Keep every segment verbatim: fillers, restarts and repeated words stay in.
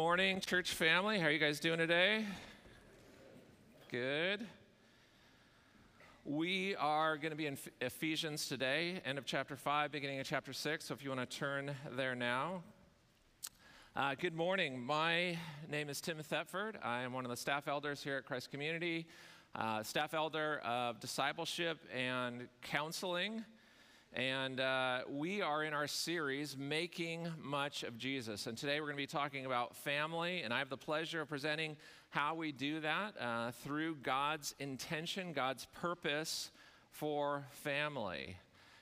morning, church family. How are you guys doing today? Good. We are going to be in Ephesians today, end of chapter five, beginning of chapter six, so if you want to turn there now. Uh, good morning. My name is Tim Thetford. I am one of the staff elders here at Christ Community, uh, staff elder of discipleship and counseling. And uh, we are in our series, Making Much of Jesus. And today we're going to be talking about family, and I have the pleasure of presenting how we do that uh, through God's intention, God's purpose for family.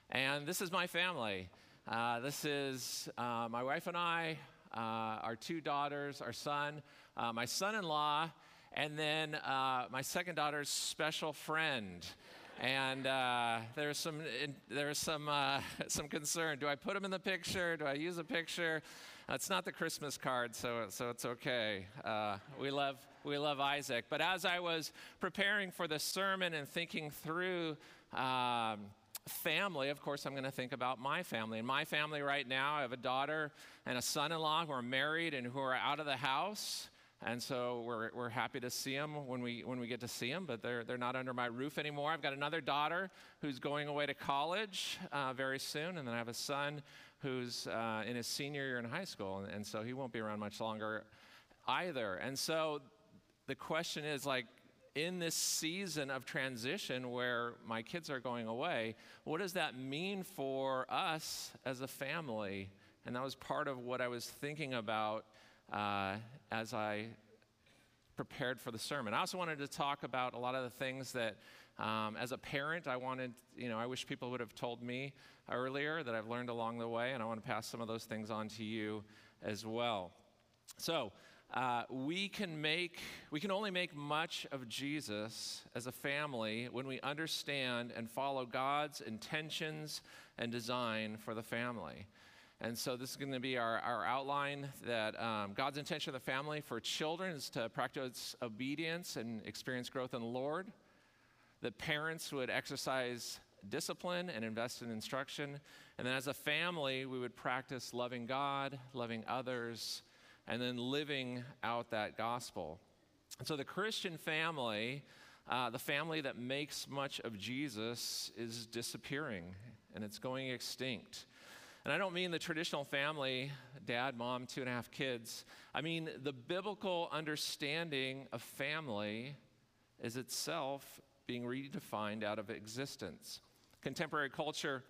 And this is my family. Uh, this is uh, my wife and I, uh, our two daughters, our son, uh, my son-in-law, and then uh, my second daughter's special friend. And uh, there's some there's some uh, some concern. Do I put them in the picture? Do I use a picture? Uh, it's not the Christmas card, so so it's okay. Uh, we love we love Isaac. But as I was preparing for the sermon and thinking through um, family, of course, I'm going to think about my family. And my family right now, I have a daughter and a son-in-law who are married and who are out of the house. And so we're we're happy to see them when we when we get to see them, but they're they're not under my roof anymore. I've got another daughter who's going away to college uh, very soon, and then I have a son who's uh, in his senior year in high school, and, and so he won't be around much longer either. And so the question is, like, in this season of transition where my kids are going away, what does that mean for us as a family? And that was part of what I was thinking about Uh, as I prepared for the sermon. I also wanted to talk about a lot of the things that, um, as a parent, I wanted, you know, I wish people would have told me earlier that I've learned along the way, and I want to pass some of those things on to you as well. So uh, we can make, we can only make much of Jesus as a family when we understand and follow God's intentions and design for the family. And so this is going to be our, our outline, that um, God's intention of the family for children is to practice obedience and experience growth in the Lord, that parents would exercise discipline and invest in instruction, and then as a family, we would practice loving God, loving others, and then living out that gospel. And so the Christian family, uh, the family that makes much of Jesus, is disappearing, and it's going extinct. And I don't mean the traditional family, dad, mom, two and a half kids. I mean the biblical understanding of family is itself being redefined out of existence. Contemporary culture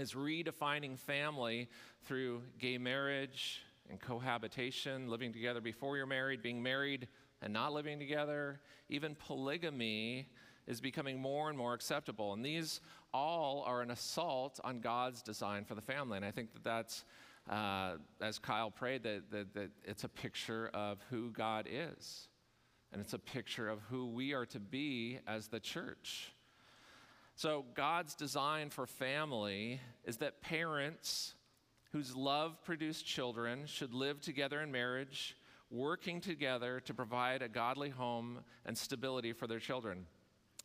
is redefining family through gay marriage and cohabitation, living together before you're married, being married and not living together. Even polygamy is becoming more and more acceptable. And these all are an assault on God's design for the family. And I think that that's, uh, as Kyle prayed, that, that, that it's a picture of who God is. And it's a picture of who we are to be as the church. So God's design for family is that parents whose love produced children should live together in marriage, working together to provide a godly home and stability for their children.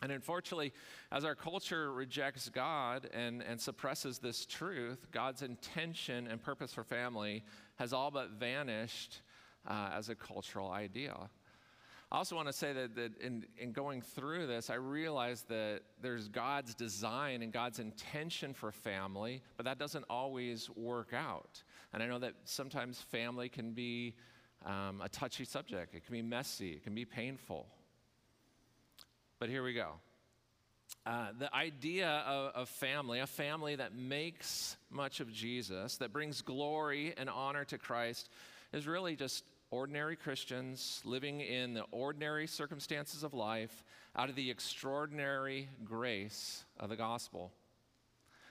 And unfortunately, as our culture rejects God and, and suppresses this truth, God's intention and purpose for family has all but vanished uh, as a cultural idea. I also want to say that, that in, in going through this, I realized that there's God's design and God's intention for family, but that doesn't always work out. And I know that sometimes family can be um, a touchy subject. It can be messy. It can be painful. But here we go. Uh, the idea of, of family, a family that makes much of Jesus, that brings glory and honor to Christ, is really just ordinary Christians living in the ordinary circumstances of life out of the extraordinary grace of the gospel.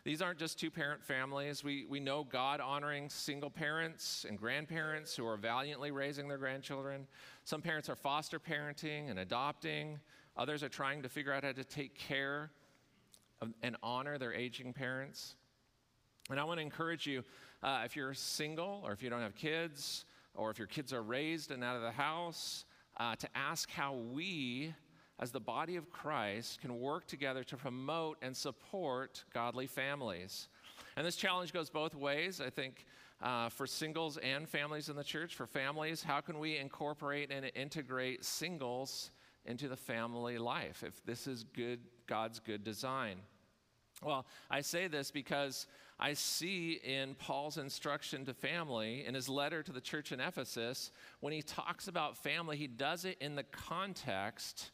These aren't just two-parent families. We, we know God-honoring single parents and grandparents who are valiantly raising their grandchildren. Some parents are foster parenting and adopting. Others are trying to figure out how to take care of and honor their aging parents. And I want to encourage you, uh, if you're single or if you don't have kids or if your kids are raised and out of the house, uh, to ask how we, as the body of Christ, can work together to promote and support godly families. And this challenge goes both ways, I think, uh, for singles and families in the church. For families, how can we incorporate and integrate singles into the family life if this is good, God's good design? Well, I say this because I see in Paul's instruction to family, in his letter to the church in Ephesus, when he talks about family, he does it in the context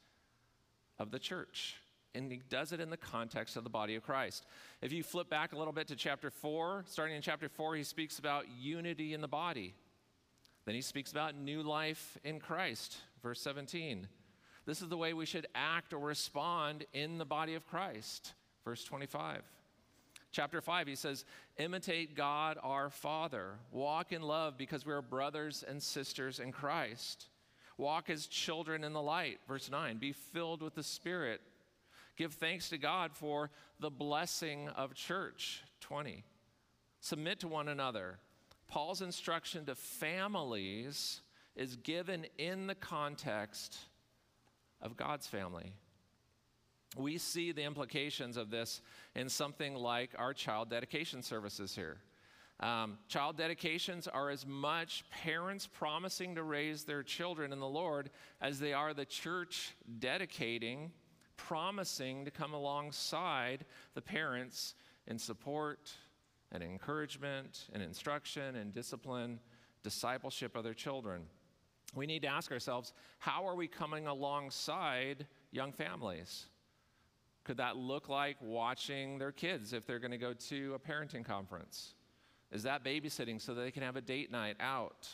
of the church. And he does it in the context of the body of Christ. If you flip back a little bit to chapter four, starting in chapter four, he speaks about unity in the body. Then he speaks about new life in Christ, verse seventeen. This is the way we should act or respond in the body of Christ, verse twenty-five. Chapter five, he says, imitate God our Father. Walk in love because we are brothers and sisters in Christ. Walk as children in the light, verse nine. Be filled with the Spirit. Give thanks to God for the blessing of church, twenty. Submit to one another. Paul's instruction to families is given in the context of God's family. We see the implications of this in something like our child dedication services here. Um, child dedications are as much parents promising to raise their children in the Lord as they are the church dedicating, promising to come alongside the parents in support and encouragement and instruction and discipline, discipleship of their children. We need to ask ourselves, how are we coming alongside young families? Could that look like watching their kids if they're going to go to a parenting conference? Is that babysitting so that they can have a date night out?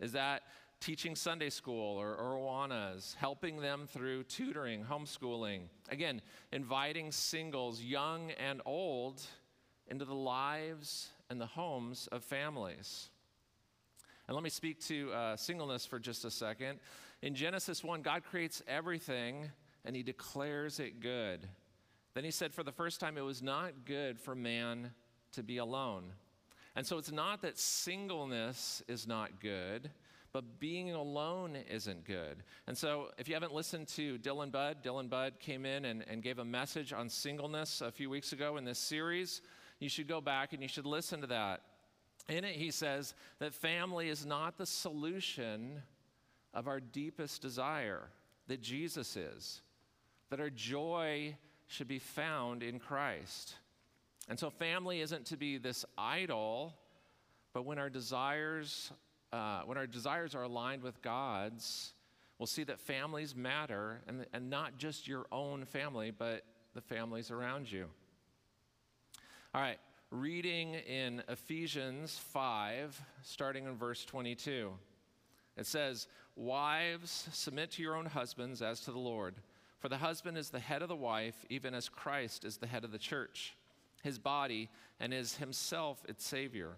Is that teaching Sunday school or Awanas, helping them through tutoring, homeschooling? Again, inviting singles, young and old, into the lives and the homes of families. And let me speak to uh, singleness for just a second. In Genesis one, God creates everything and he declares it good. Then he said for the first time, it was not good for man to be alone. And so it's not that singleness is not good, but being alone isn't good. And so if you haven't listened to Dylan Budd, Dylan Budd came in and, and gave a message on singleness a few weeks ago in this series. You should go back and you should listen to that. In it, he says that family is not the solution of our deepest desire, that Jesus is, that our joy should be found in Christ. And so family isn't to be this idol, but when our desires Uh, when our desires are aligned with God's, we'll see that families matter, and, and not just your own family, but the families around you. All right, reading in Ephesians five, starting in verse twenty-two. It says, "Wives, submit to your own husbands as to the Lord. For the husband is the head of the wife, even as Christ is the head of the church, his body, and is himself its Savior.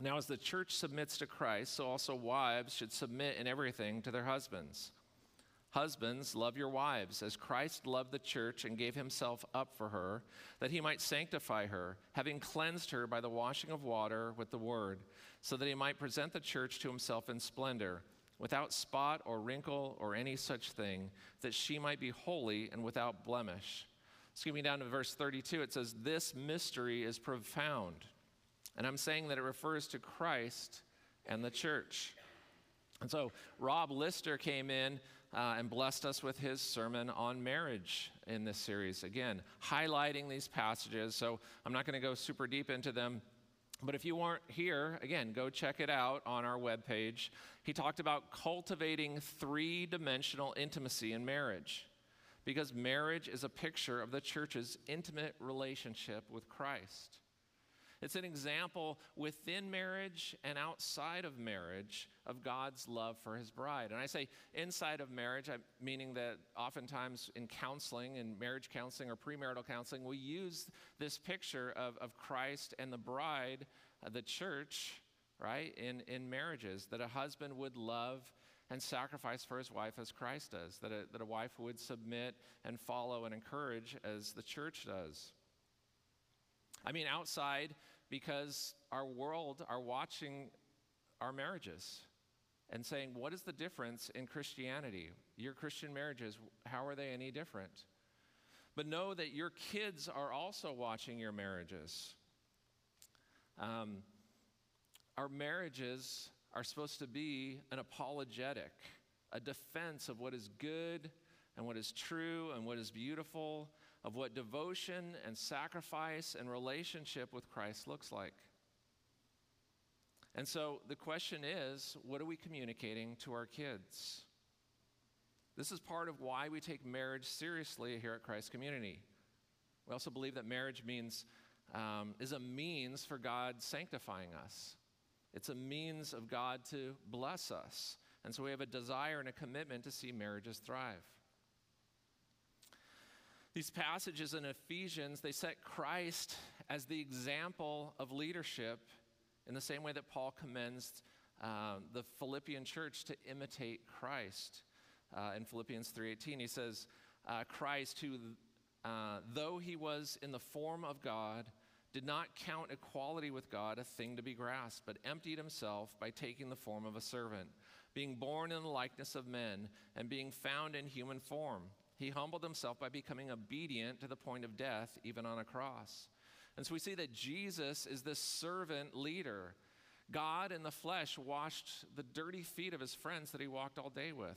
Now, as the church submits to Christ, so also wives should submit in everything to their husbands. Husbands, love your wives, as Christ loved the church and gave himself up for her, that he might sanctify her, having cleansed her by the washing of water with the word, so that he might present the church to himself in splendor, without spot or wrinkle or any such thing, that she might be holy and without blemish." Skipping down to verse thirty-two, it says, "This mystery is profound." And I'm saying that it refers to Christ and the church. And so Rob Lister came in uh, and blessed us with his sermon on marriage in this series. Again, highlighting these passages. So I'm not going to go super deep into them. But if you weren't here, again, go check it out on our webpage. He talked about cultivating three-dimensional intimacy in marriage, because marriage is a picture of the church's intimate relationship with Christ. It's an example within marriage and outside of marriage of God's love for his bride. And I say inside of marriage, I'm meaning that oftentimes in counseling, in marriage counseling or premarital counseling, we use this picture of, of Christ and the bride, uh, the church, right, in, in marriages, that a husband would love and sacrifice for his wife as Christ does, that a, that a wife would submit and follow and encourage as the church does. I mean outside, because our world are watching our marriages and saying, what is the difference in Christianity? Your Christian marriages, how are they any different? But know that your kids are also watching your marriages. Um, our marriages are supposed to be an apologetic, a defense of what is good and what is true and what is beautiful, of what devotion and sacrifice and relationship with Christ looks like. And so the question is, what are we communicating to our kids? This is part of why we take marriage seriously here at Christ Community. We also believe that marriage means, um, is a means for God sanctifying us. It's a means of God to bless us. And so we have a desire and a commitment to see marriages thrive. These passages in Ephesians, they set Christ as the example of leadership in the same way that Paul commends um, the Philippian church to imitate Christ. Uh, in Philippians three eighteen, he says, uh, Christ, who, uh, though he was in the form of God, did not count equality with God a thing to be grasped, but emptied himself by taking the form of a servant, being born in the likeness of men, and being found in human form. He humbled himself by becoming obedient to the point of death, even on a cross. And so we see that Jesus is this servant leader. God in the flesh washed the dirty feet of his friends that he walked all day with.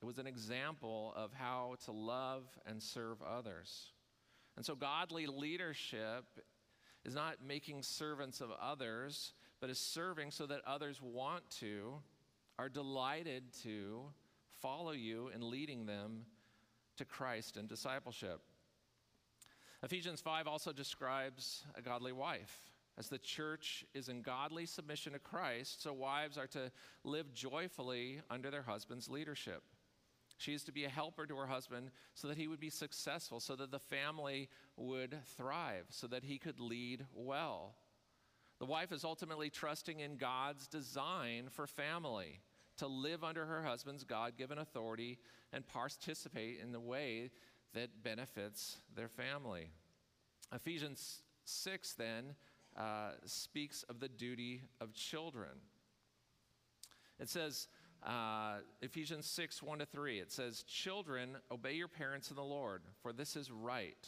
It was an example of how to love and serve others. And so godly leadership is not making servants of others, but is serving so that others want to, are delighted to follow you in leading them to Christ and discipleship. Ephesians five also describes a godly wife. As the church is in godly submission to Christ, so wives are to live joyfully under their husband's leadership. She is to be a helper to her husband so that he would be successful, so that the family would thrive, so that he could lead well. The wife is ultimately trusting in God's design for family, to live under her husband's God-given authority and participate in the way that benefits their family. Ephesians six, then, uh, speaks of the duty of children. It says, Uh, Ephesians six, one to three, it says, "Children, obey your parents in the Lord, for this is right.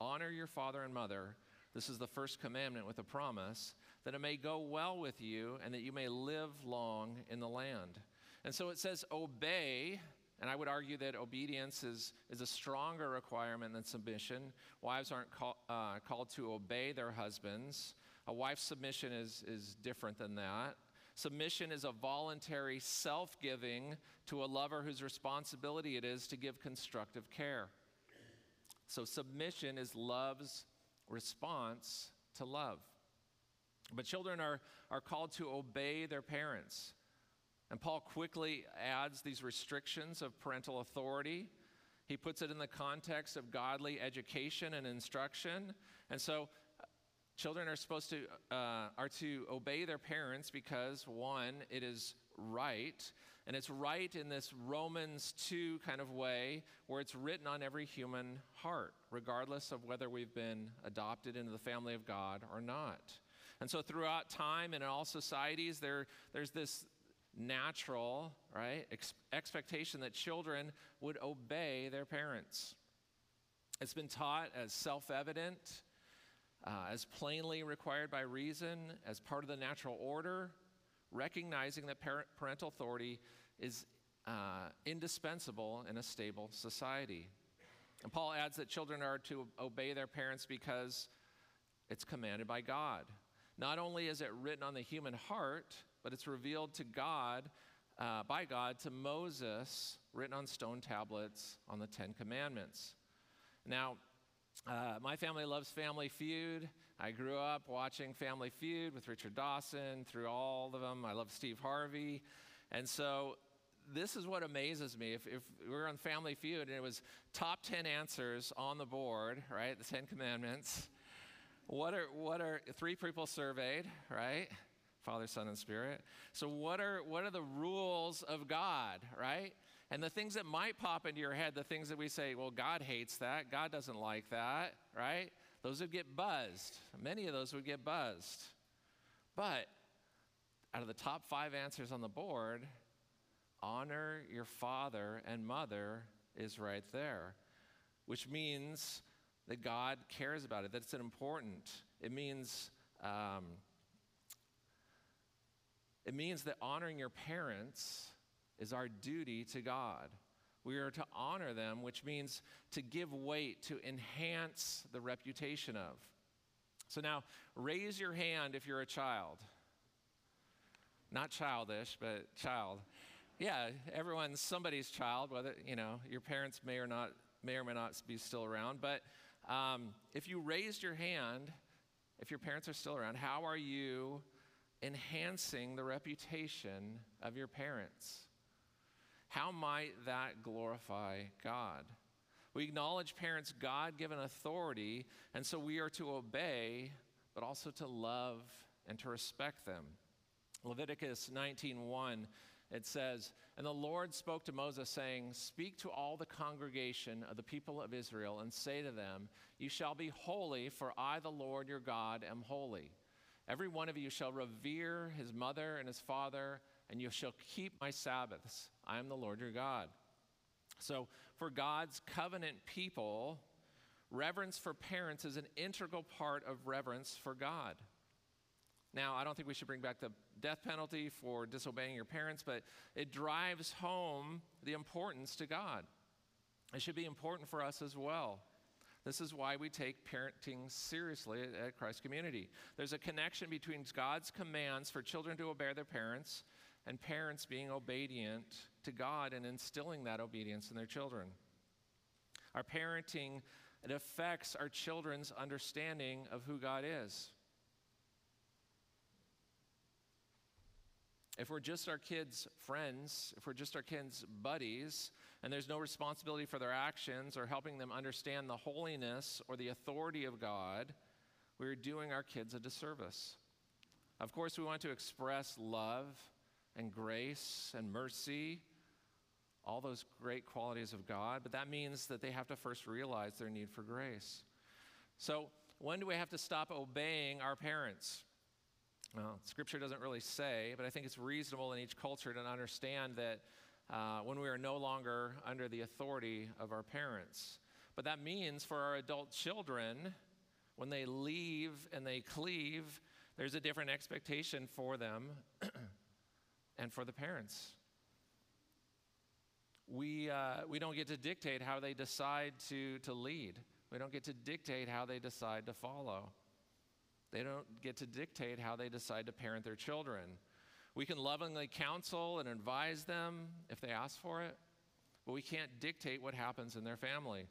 Honor your father and mother. This is the first commandment with a promise, that it may go well with you and that you may live long in the land." And so it says obey, and I would argue that obedience is, is a stronger requirement than submission. Wives aren't call, uh, called to obey their husbands. A wife's submission is, is different than that. Submission is a voluntary self-giving to a lover whose responsibility it is to give constructive care. So submission is love's response to love. But children are, are called to obey their parents. And Paul quickly adds these restrictions of parental authority. He puts it in the context of godly education and instruction. And so children are supposed to, uh, are to obey their parents because, one, it is right, and it's right in this Romans two kind of way where it's written on every human heart, regardless of whether we've been adopted into the family of God or not. And so throughout time and in all societies, there, there's this natural, right, ex- expectation that children would obey their parents. It's been taught as self-evident, Uh, as plainly required by reason, as part of the natural order, recognizing that parent, parental authority is uh, indispensable in a stable society. And Paul adds that children are to obey their parents because it's commanded by God. Not only is it written on the human heart, but it's revealed to God, uh, by God, to Moses, written on stone tablets on the Ten Commandments. Now, Uh, my family loves Family Feud. I grew up watching Family Feud with Richard Dawson, through all of them. I love Steve Harvey. And so this is what amazes me. If, if we were on Family Feud and it was top ten answers on the board, right, the Ten Commandments, what are, what are three people surveyed, right? Father, Son, and Spirit. So what are, what are the rules of God, right? And the things that might pop into your head, the things that we say, well, God hates that, God doesn't like that, right? Those would get buzzed. Many of those would get buzzed. But out of the top five answers on the board, honor your father and mother is right there, which means that God cares about it, that it's important. It means Um, it means that honoring your parents is our duty to God. We are to honor them, which means to give weight, to enhance the reputation of. So now, raise your hand if you're a child. Not childish, but child. Yeah, everyone's somebody's child, whether, you know, your parents may or not, may or may not be still around. But um, if you raised your hand, if your parents are still around, how are you enhancing the reputation of your parents? How might that glorify God? We acknowledge parents' God-given authority, and so we are to obey, but also to love and to respect them. Leviticus nineteen one, it says, "And the Lord spoke to Moses, saying, Speak to all the congregation of the people of Israel, and say to them, You shall be holy, for I, the Lord your God, am holy. Every one of you shall revere his mother and his father, and you shall keep my Sabbaths. I am the Lord your God." So for God's covenant people, reverence for parents is an integral part of reverence for God. Now, I don't think we should bring back the death penalty for disobeying your parents, but it drives home the importance to God. It should be important for us as well. This is why we take parenting seriously at Christ Community. There's a connection between God's commands for children to obey their parents and parents being obedient to God and instilling that obedience in their children. Our parenting, it affects our children's understanding of who God is. If we're just our kids' friends, if we're just our kids' buddies, and there's no responsibility for their actions or helping them understand the holiness or the authority of God, we're doing our kids a disservice. Of course, we want to express love and grace and mercy, all those great qualities of God, but that means that they have to first realize their need for grace. So when do we have to stop obeying our parents? Well, Scripture doesn't really say, but I think it's reasonable in each culture to understand that uh, when we are no longer under the authority of our parents. But that means for our adult children, when they leave and they cleave, there's a different expectation for them and for the parents. We, uh, we don't get to dictate how they decide to, to lead. We don't get to dictate how they decide to follow. They don't get to dictate how they decide to parent their children. We can lovingly counsel and advise them if they ask for it, but we can't dictate what happens in their family.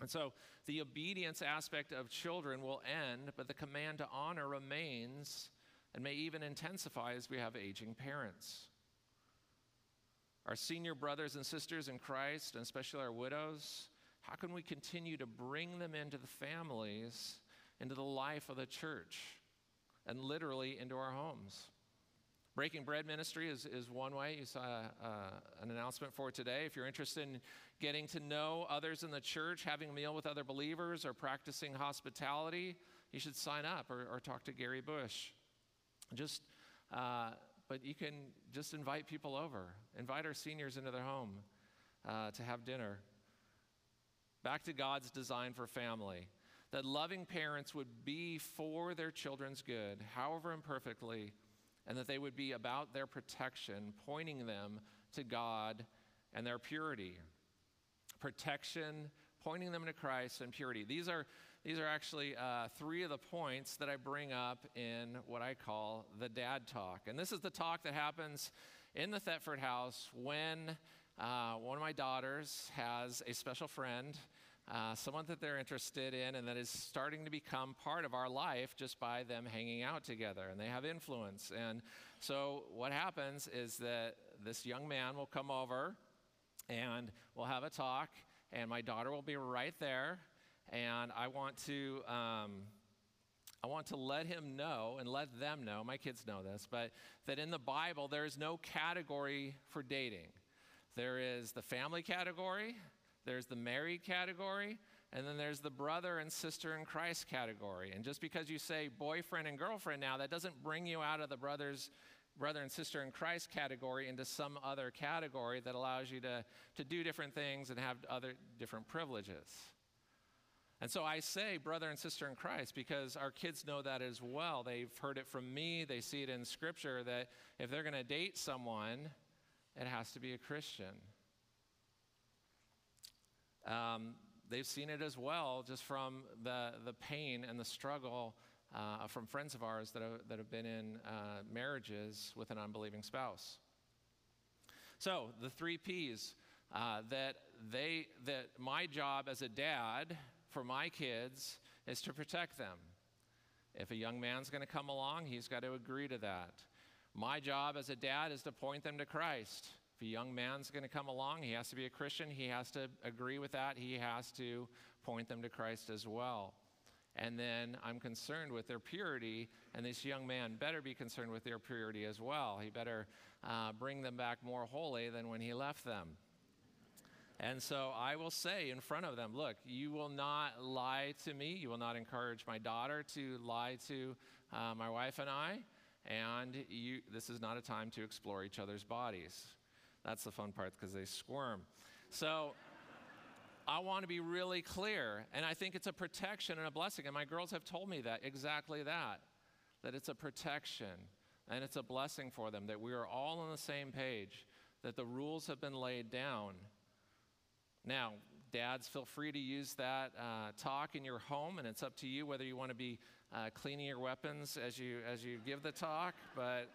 And so the obedience aspect of children will end, but the command to honor remains and may even intensify as we have aging parents. Our senior brothers and sisters in Christ, and especially our widows, how can we continue to bring them into the families, into the life of the church, and literally into our homes? Breaking Bread Ministry is, is one way. You saw uh, an announcement for today. If you're interested in getting to know others in the church, having a meal with other believers, or practicing hospitality, you should sign up or, or talk to Gary Bush. Just, uh, but you can just invite people over. Invite our seniors into their home uh, to have dinner. Back to God's design for family, that loving parents would be for their children's good, however imperfectly, and that they would be about their protection, pointing them to God and their purity. Protection, pointing them to Christ, and purity. These are, these are actually uh, three of the points that I bring up in what I call the dad talk. And this is the talk that happens in the Thetford house when uh, one of my daughters has a special friend, Uh, someone that they're interested in and that is starting to become part of our life just by them hanging out together, and they have influence. And so what happens is that this young man will come over and we'll have a talk, and my daughter will be right there, and I want to um, I want to let him know and let them know, my kids know this, but that in the Bible there is no category for dating. There is the family category, there's the married category, and then there's the brother and sister in Christ category. And just because you say boyfriend and girlfriend now, that doesn't bring you out of the brothers, brother and sister in Christ category into some other category that allows you to, to do different things and have other different privileges. And so I say brother and sister in Christ because our kids know that as well. They've heard it from me. They see it in Scripture that if they're going to date someone, it has to be a Christian. Um, they've seen it as well just from the, the pain and the struggle uh, from friends of ours that have, that have been in uh, marriages with an unbelieving spouse. So the three P's uh, that they that my job as a dad for my kids is to protect them. If a young man's going to come along, he's got to agree to that. My job as a dad is to point them to Christ. If a young man's going to come along, he has to be a Christian. He has to agree with that. He has to point them to Christ as well. And then I'm concerned with their purity, and this young man better be concerned with their purity as well. He better uh, bring them back more holy than when he left them. And so I will say in front of them, look, you will not lie to me. You will not encourage my daughter to lie to uh, my wife and I. And you, this is not a time to explore each other's bodies. That's the fun part because they squirm. So I want to be really clear. And I think it's a protection and a blessing. And my girls have told me that, exactly that, that it's a protection and it's a blessing for them, that we are all on the same page, that the rules have been laid down. Now, dads, feel free to use that uh, talk in your home, and it's up to you whether you want to be uh, cleaning your weapons as you, as you give the talk. But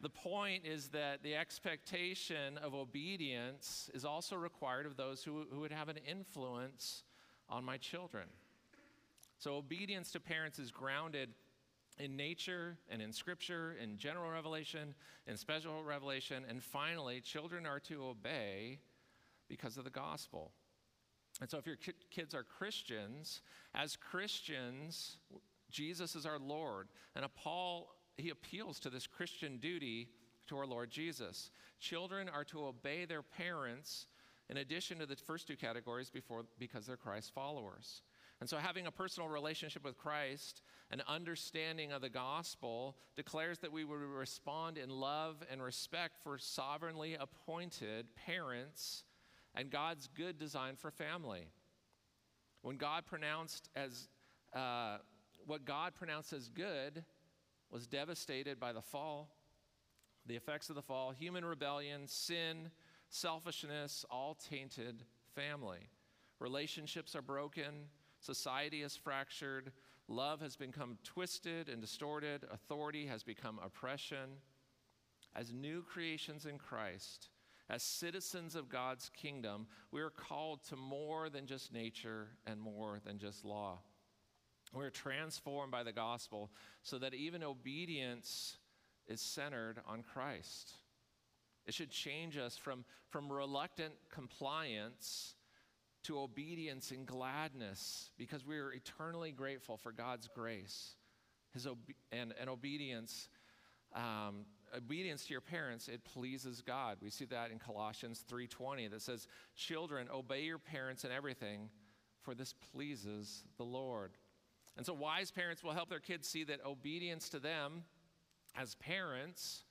the point is that the expectation of obedience is also required of those who, who would have an influence on my children. So obedience to parents is grounded in nature and in Scripture, in general revelation, in special revelation, and finally, children are to obey because of the gospel. And so if your kids are Christians, as Christians, Jesus is our Lord. And Paul, he appeals to this Christian duty to our Lord Jesus. Children are to obey their parents in addition to the first two categories before, because they're Christ's followers. And so having a personal relationship with Christ, an understanding of the gospel, declares that we would respond in love and respect for sovereignly appointed parents and God's good design for family. When God pronounced as, uh, what God pronounced as good was devastated by the fall, the effects of the fall, human rebellion, sin, selfishness, all tainted family. Relationships are broken, society is fractured, love has become twisted and distorted, authority has become oppression. As new creations in Christ, as citizens of God's kingdom, we are called to more than just nature and more than just law. We are transformed by the gospel so that even obedience is centered on Christ. It should change us from, from reluctant compliance to obedience and gladness because we are eternally grateful for God's grace. His obe- and, and obedience Um, obedience to your parents, it pleases God. We see that in Colossians three twenty that says, children, obey your parents in everything, for this pleases the Lord. And so wise parents will help their kids see that obedience to them as parents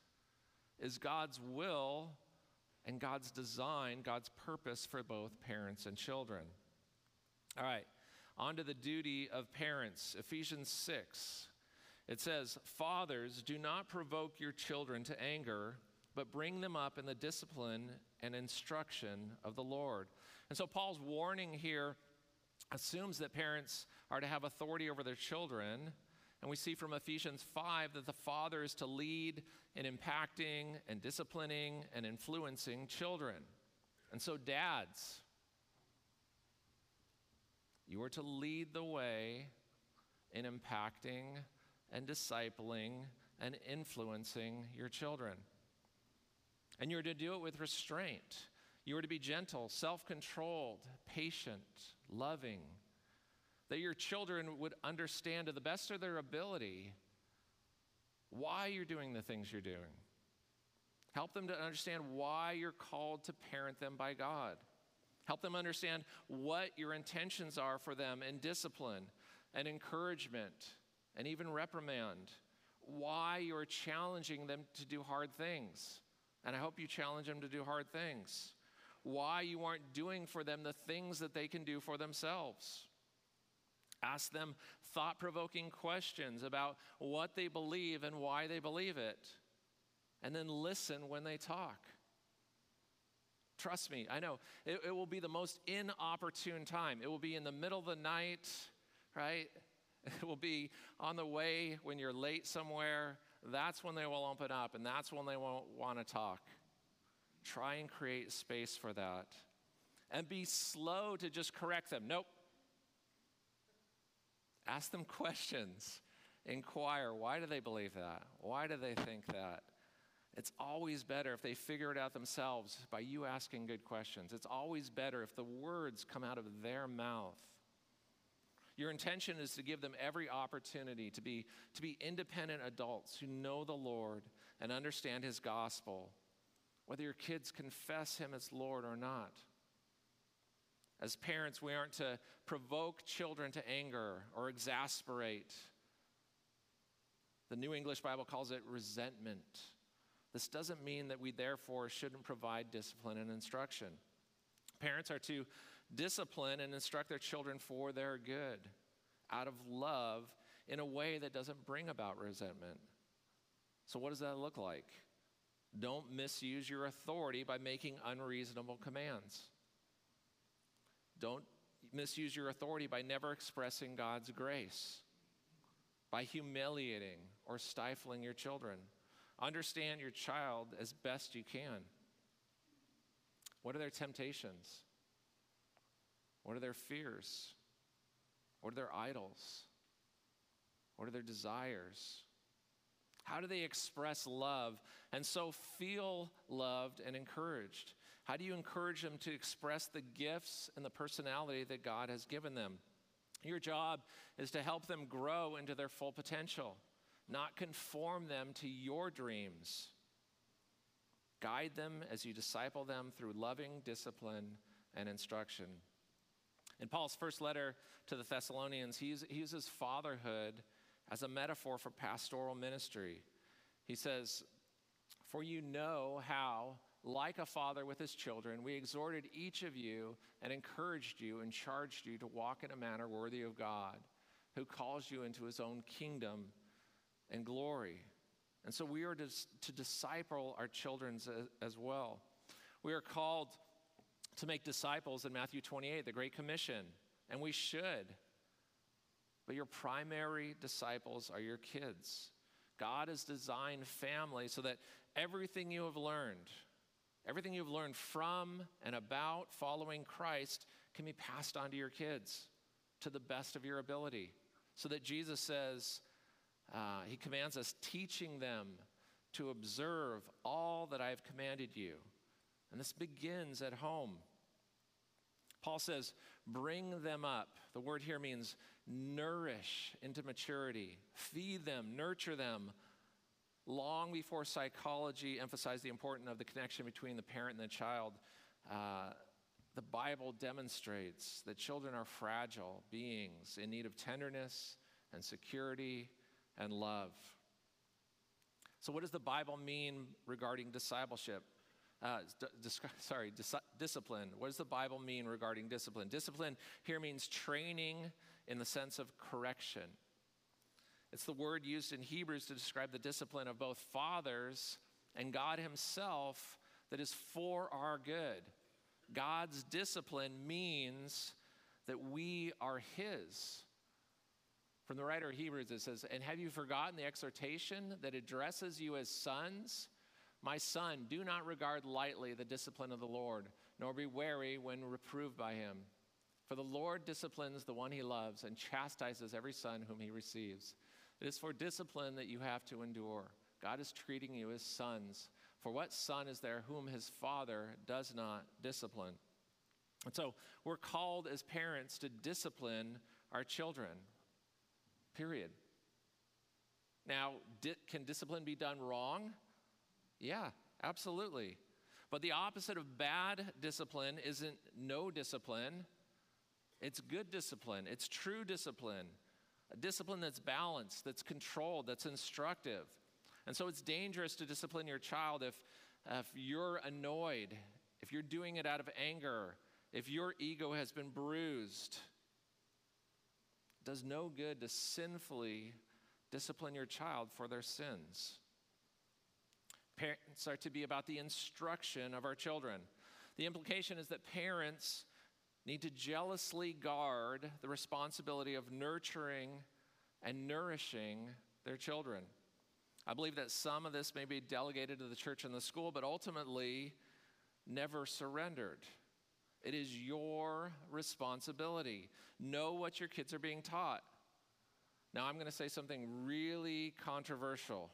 is God's will and God's design, God's purpose for both parents and children. All right, on to the duty of parents. Ephesians six. It says, fathers, do not provoke your children to anger, but bring them up in the discipline and instruction of the Lord. And so Paul's warning here assumes that parents are to have authority over their children. And we see from Ephesians five that the father is to lead in impacting and disciplining and influencing children. And so dads, you are to lead the way in impacting and discipling and influencing your children. And you're to do it with restraint. You are to be gentle, self-controlled, patient, loving, that your children would understand to the best of their ability why you're doing the things you're doing. Help them to understand why you're called to parent them by God. Help them understand what your intentions are for them in discipline and encouragement, and even reprimand, why you're challenging them to do hard things. And I hope you challenge them to do hard things. Why you aren't doing for them the things that they can do for themselves. Ask them thought-provoking questions about what they believe and why they believe it. And then listen when they talk. Trust me, I know. It, it will be the most inopportune time. It will be in the middle of the night, right? It will be on the way when you're late somewhere. That's when they will open up, and that's when they won't want to talk. Try and create space for that. And be slow to just correct them. Nope. Ask them questions. Inquire, why do they believe that? Why do they think that? It's always better if they figure it out themselves by you asking good questions. It's always better if the words come out of their mouth. Your intention is to give them every opportunity to be, to be independent adults who know the Lord and understand His gospel, whether your kids confess Him as Lord or not. As parents, we aren't to provoke children to anger or exasperate. The New English Bible calls it resentment. This doesn't mean that we therefore shouldn't provide discipline and instruction. Parents are to discipline and instruct their children for their good, out of love, in a way that doesn't bring about resentment. So what does that look like? Don't misuse your authority by making unreasonable commands. Don't misuse your authority by never expressing God's grace, by humiliating or stifling your children. Understand your child as best you can. What are their temptations? What are their fears? What are their idols? What are their desires? How do they express love and so feel loved and encouraged? How do you encourage them to express the gifts and the personality that God has given them? Your job is to help them grow into their full potential, not conform them to your dreams. Guide them as you disciple them through loving discipline and instruction. In Paul's first letter to the Thessalonians, he uses fatherhood as a metaphor for pastoral ministry. He says, "For you know how, like a father with his children, we exhorted each of you and encouraged you and charged you to walk in a manner worthy of God, who calls you into His own kingdom and glory." And so we are to, to disciple our children as, as well. We are called to make disciples in Matthew twenty-eight, the Great Commission, and we should. But your primary disciples are your kids. God has designed family so that everything you have learned, everything you've learned from and about following Christ can be passed on to your kids to the best of your ability. So that Jesus says, uh, He commands us, teaching them to observe all that I have commanded you. And this begins at home. Paul says, bring them up. The word here means nourish into maturity. Feed them, nurture them. Long before psychology emphasized the importance of the connection between the parent and the child, uh, the Bible demonstrates that children are fragile beings in need of tenderness and security and love. So what does the Bible mean regarding discipleship? Uh, dis- sorry, dis- discipline. What does the Bible mean regarding discipline? Discipline here means training in the sense of correction. It's the word used in Hebrews to describe the discipline of both fathers and God Himself that is for our good. God's discipline means that we are His. From the writer of Hebrews, it says, "And have you forgotten the exhortation that addresses you as sons? My son, do not regard lightly the discipline of the Lord, nor be wary when reproved by Him. For the Lord disciplines the one He loves and chastises every son whom He receives. It is for discipline that you have to endure. God is treating you as sons. For what son is there whom his father does not discipline?" And so we're called as parents to discipline our children, period. Now, di- can discipline be done wrong? Yeah, absolutely. But the opposite of bad discipline isn't no discipline. It's good discipline. It's true discipline. A discipline that's balanced, that's controlled, that's instructive. And so it's dangerous to discipline your child if, if you're annoyed, if you're doing it out of anger, if your ego has been bruised. does no good to sinfully discipline your child for their sins. Parents are to be about the instruction of our children. The implication is that parents need to jealously guard the responsibility of nurturing and nourishing their children. I believe that some of this may be delegated to the church and the school, but ultimately never surrendered. It is your responsibility. Know what your kids are being taught. Now, I'm going to say something really controversial.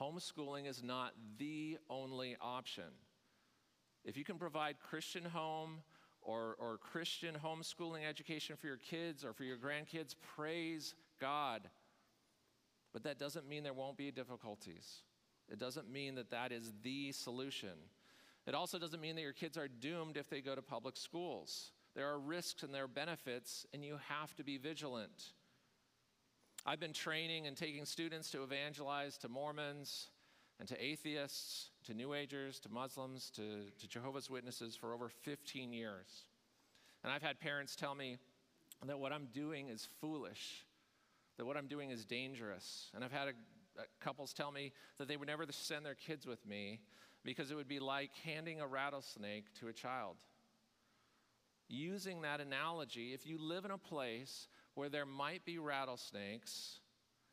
Homeschooling is not the only option. If you can provide Christian home or, or Christian homeschooling education for your kids or for your grandkids, praise God. But that doesn't mean there won't be difficulties. It doesn't mean that that is the solution. It also doesn't mean that your kids are doomed if they go to public schools. There are risks and there are benefits, and you have to be vigilant. I've been training and taking students to evangelize to Mormons and to atheists, to New Agers, to Muslims, to, to Jehovah's Witnesses for over fifteen years. And I've had parents tell me that what I'm doing is foolish, that what I'm doing is dangerous. And I've had a, a couples tell me that they would never send their kids with me because it would be like handing a rattlesnake to a child. Using that analogy, if you live in a place where there might be rattlesnakes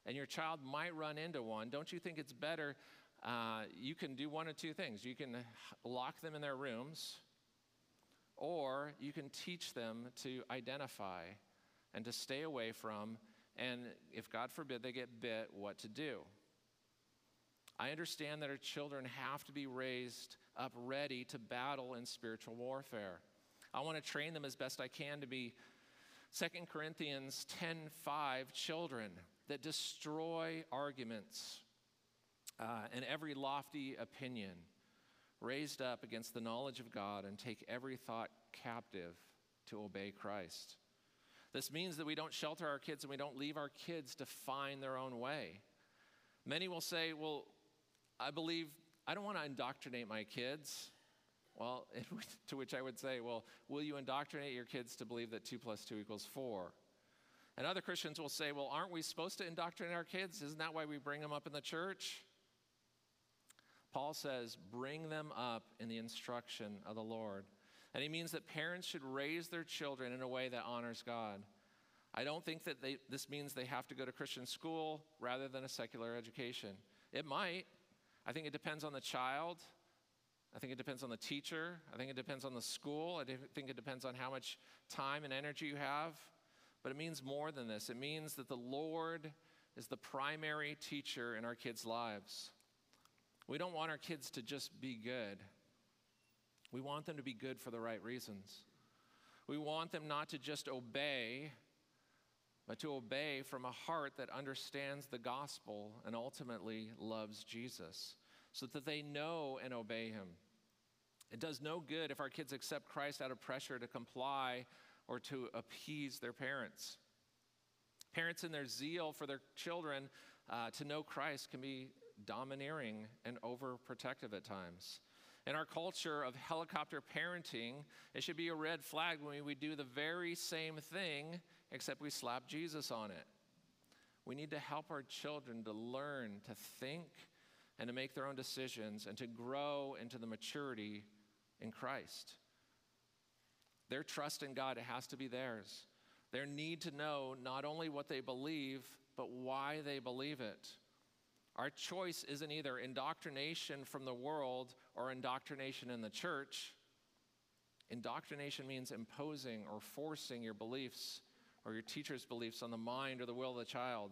and your child might run into one, don't you think it's better? Uh, you can do one of two things. You can lock them in their rooms, or you can teach them to identify and to stay away from, and if God forbid they get bit, what to do. I understand that our children have to be raised up ready to battle in spiritual warfare. I want to train them as best I can to be Second Corinthians ten five children that destroy arguments uh, and every lofty opinion, raised up against the knowledge of God, and take every thought captive to obey Christ. This means that we don't shelter our kids and we don't leave our kids to find their own way. Many will say, well, I believe, I don't want to indoctrinate my kids. Well, to which I would say, well, will you indoctrinate your kids to believe that two plus two equals four? And other Christians will say, well, aren't we supposed to indoctrinate our kids? Isn't that why we bring them up in the church? Paul says, bring them up in the instruction of the Lord. And he means that parents should raise their children in a way that honors God. I don't think that they, this means they have to go to Christian school rather than a secular education. It might. I think it depends on the child. I think it depends on the teacher. I think it depends on the school. I think it depends on how much time and energy you have. But it means more than this. It means that the Lord is the primary teacher in our kids' lives. We don't want our kids to just be good. We want them to be good for the right reasons. We want them not to just obey, but to obey from a heart that understands the gospel and ultimately loves Jesus, so that they know and obey him. It does no good if our kids accept Christ out of pressure to comply or to appease their parents. Parents, in their zeal for their children uh, to know Christ, can be domineering and overprotective at times. In our culture of helicopter parenting, it should be a red flag when we do the very same thing, except we slap Jesus on it. We need to help our children to learn to think and to make their own decisions and to grow into the maturity in Christ. Their trust in God, it has to be theirs. Their need to know not only what they believe, but why they believe it. Our choice isn't either indoctrination from the world or indoctrination in the church. Indoctrination means imposing or forcing your beliefs or your teacher's beliefs on the mind or the will of the child.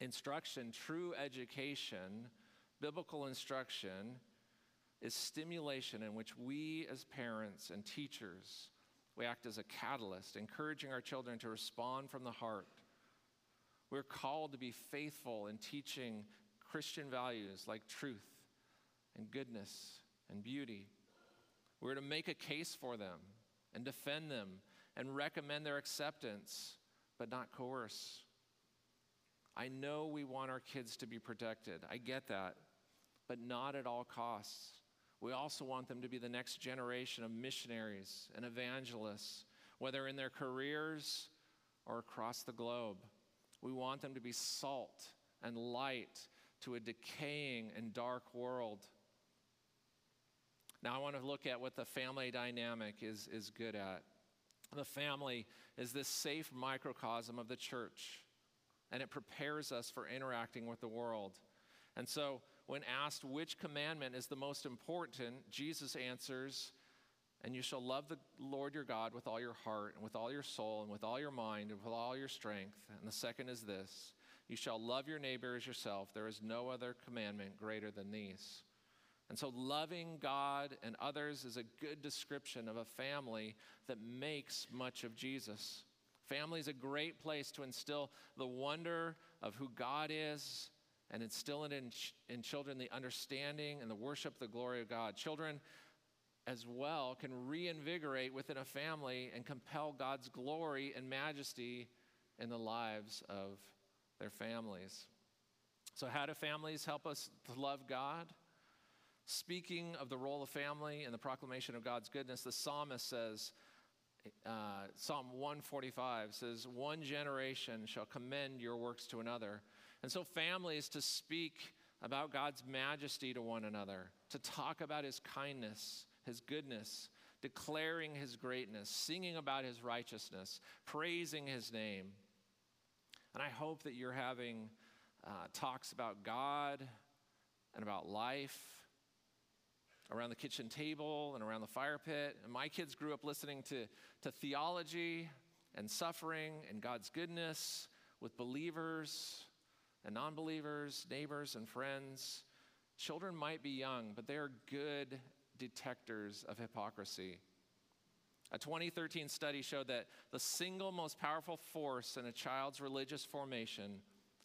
Instruction, true education, biblical instruction, is stimulation in which we as parents and teachers, we act as a catalyst, encouraging our children to respond from the heart. We're called to be faithful in teaching Christian values like truth and goodness and beauty. We're to make a case for them and defend them and recommend their acceptance, but not coerce. I know we want our kids to be protected. I get that, but not at all costs. We also want them to be the next generation of missionaries and evangelists, whether in their careers or across the globe. We want them to be salt and light to a decaying and dark world. Now I want to look at what the family dynamic is, is good at. The family is this safe microcosm of the church, and it prepares us for interacting with the world. And so when asked which commandment is the most important, Jesus answers, "And you shall love the Lord your God with all your heart and with all your soul and with all your mind and with all your strength." And the second is this, "You shall love your neighbor as yourself. There is no other commandment greater than these." And so loving God and others is a good description of a family that makes much of Jesus. Family is a great place to instill the wonder of who God is and instill it in, in children the understanding and the worship, the glory of God. Children as well can reinvigorate within a family and compel God's glory and majesty in the lives of their families. So how do families help us to love God? Speaking of the role of family and the proclamation of God's goodness, the psalmist says, uh, Psalm one forty-five says, "One generation shall commend your works to another." And so families to speak about God's majesty to one another, to talk about his kindness, his goodness, declaring his greatness, singing about his righteousness, praising his name. And I hope that you're having uh, talks about God and about life around the kitchen table and around the fire pit. And my kids grew up listening to, to theology and suffering and God's goodness with believers and non-believers, neighbors and friends. Children might be young, but they are good detectors of hypocrisy. A twenty thirteen study showed that the single most powerful force in a child's religious formation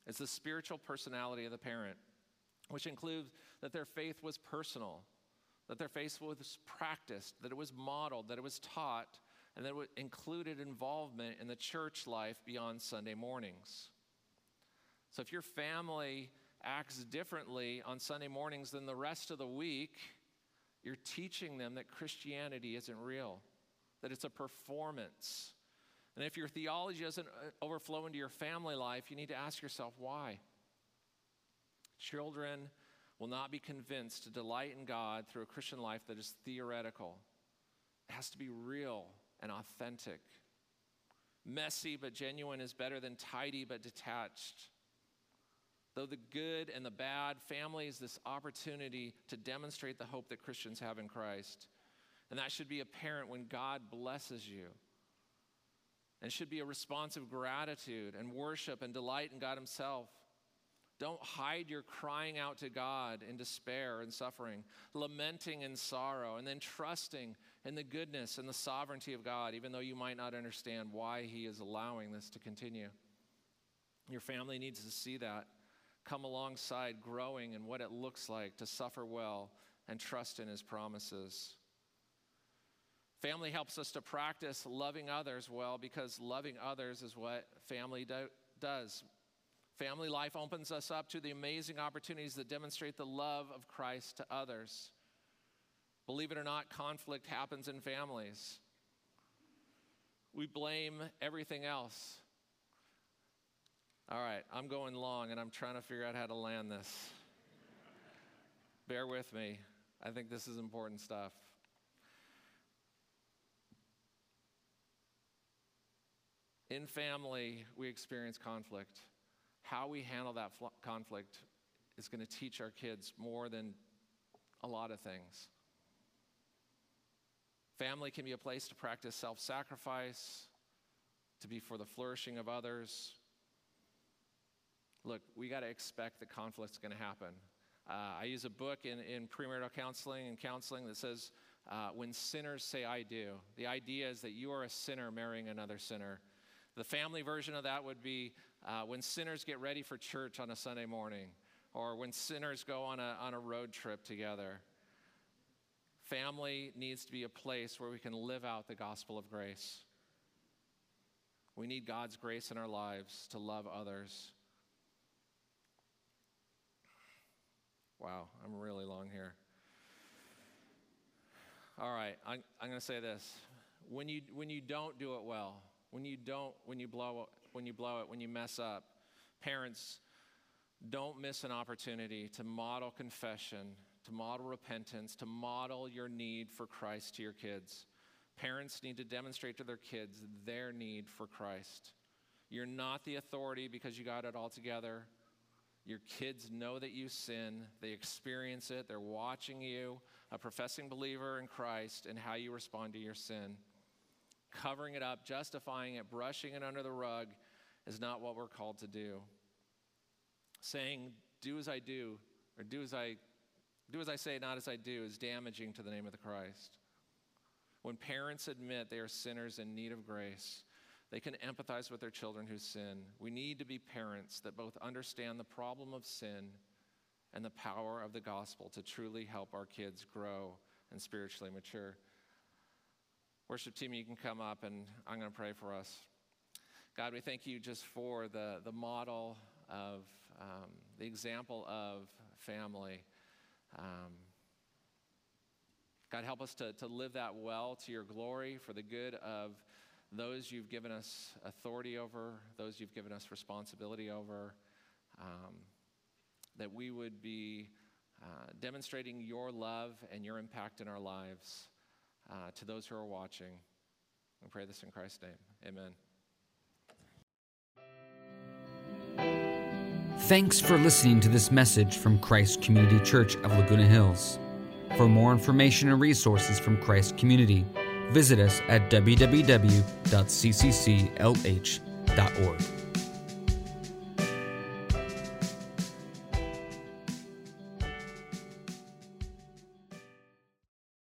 is the spiritual personality of the parent, which includes that their faith was personal, that their faith was practiced, that it was modeled, that it was taught, and that it included involvement in the church life beyond Sunday mornings. So if your family acts differently on Sunday mornings than the rest of the week, you're teaching them that Christianity isn't real, that it's a performance. And if your theology doesn't overflow into your family life, you need to ask yourself why. Children will not be convinced to delight in God through a Christian life that is theoretical. It has to be real and authentic. Messy but genuine is better than tidy but detached. Though the good and the bad, family is this opportunity to demonstrate the hope that Christians have in Christ. And that should be apparent when God blesses you. And should be a response of gratitude and worship and delight in God himself. Don't hide your crying out to God in despair and suffering, lamenting in sorrow, and then trusting in the goodness and the sovereignty of God, even though you might not understand why he is allowing this to continue. Your family needs to see that. Come alongside growing in what it looks like to suffer well and trust in his promises. Family helps us to practice loving others well because loving others is what family do- does. Family life opens us up to the amazing opportunities that demonstrate the love of Christ to others. Believe it or not, conflict happens in families. We blame everything else. All right, I'm going long and I'm trying to figure out how to land this. Bear with me. I think this is important stuff. In family, we experience conflict. How we handle that fl- conflict is going to teach our kids more than a lot of things. Family can be a place to practice self-sacrifice, to be for the flourishing of others. Look, we got to expect that conflict's going to happen. Uh, I use a book in, in premarital counseling and counseling that says, uh, when sinners say I do, the idea is that you are a sinner marrying another sinner. The family version of that would be uh, when sinners get ready for church on a Sunday morning, or when sinners go on a, on a road trip together. Family needs to be a place where we can live out the gospel of grace. We need God's grace in our lives to love others. Wow, I'm really long here. All right, I'm, I'm going to say this. When you, when you don't do it well, when you don't, when you blow, when you blow it, when you mess up. Parents, don't miss an opportunity to model confession, to model repentance, to model your need for Christ to your kids. Parents need to demonstrate to their kids their need for Christ. You're not the authority because you got it all together. Your kids know that you sin. They experience it. They're watching you, a professing believer in Christ, and how you respond to your sin. Covering it up, justifying it, brushing it under the rug is not what we're called to do. Saying, do as I do, or do as I do as I say, not as I do, is damaging to the name of the Christ. When parents admit they are sinners in need of grace, they can empathize with their children who sin. We need to be parents that both understand the problem of sin and the power of the gospel to truly help our kids grow and spiritually mature. Worship team, you can come up, and I'm going to pray for us. God, we thank you just for the, the model of, um, the example of family. Um, God, help us to, to live that well to your glory, for the good of those you've given us authority over, those you've given us responsibility over, um, that we would be uh, demonstrating your love and your impact in our lives uh, to those who are watching. We pray this in Christ's name. Amen. Thanks for listening to this message from Christ Community Church of Laguna Hills. For more information and resources from Christ Community, visit us at w w w dot c c c l h dot org.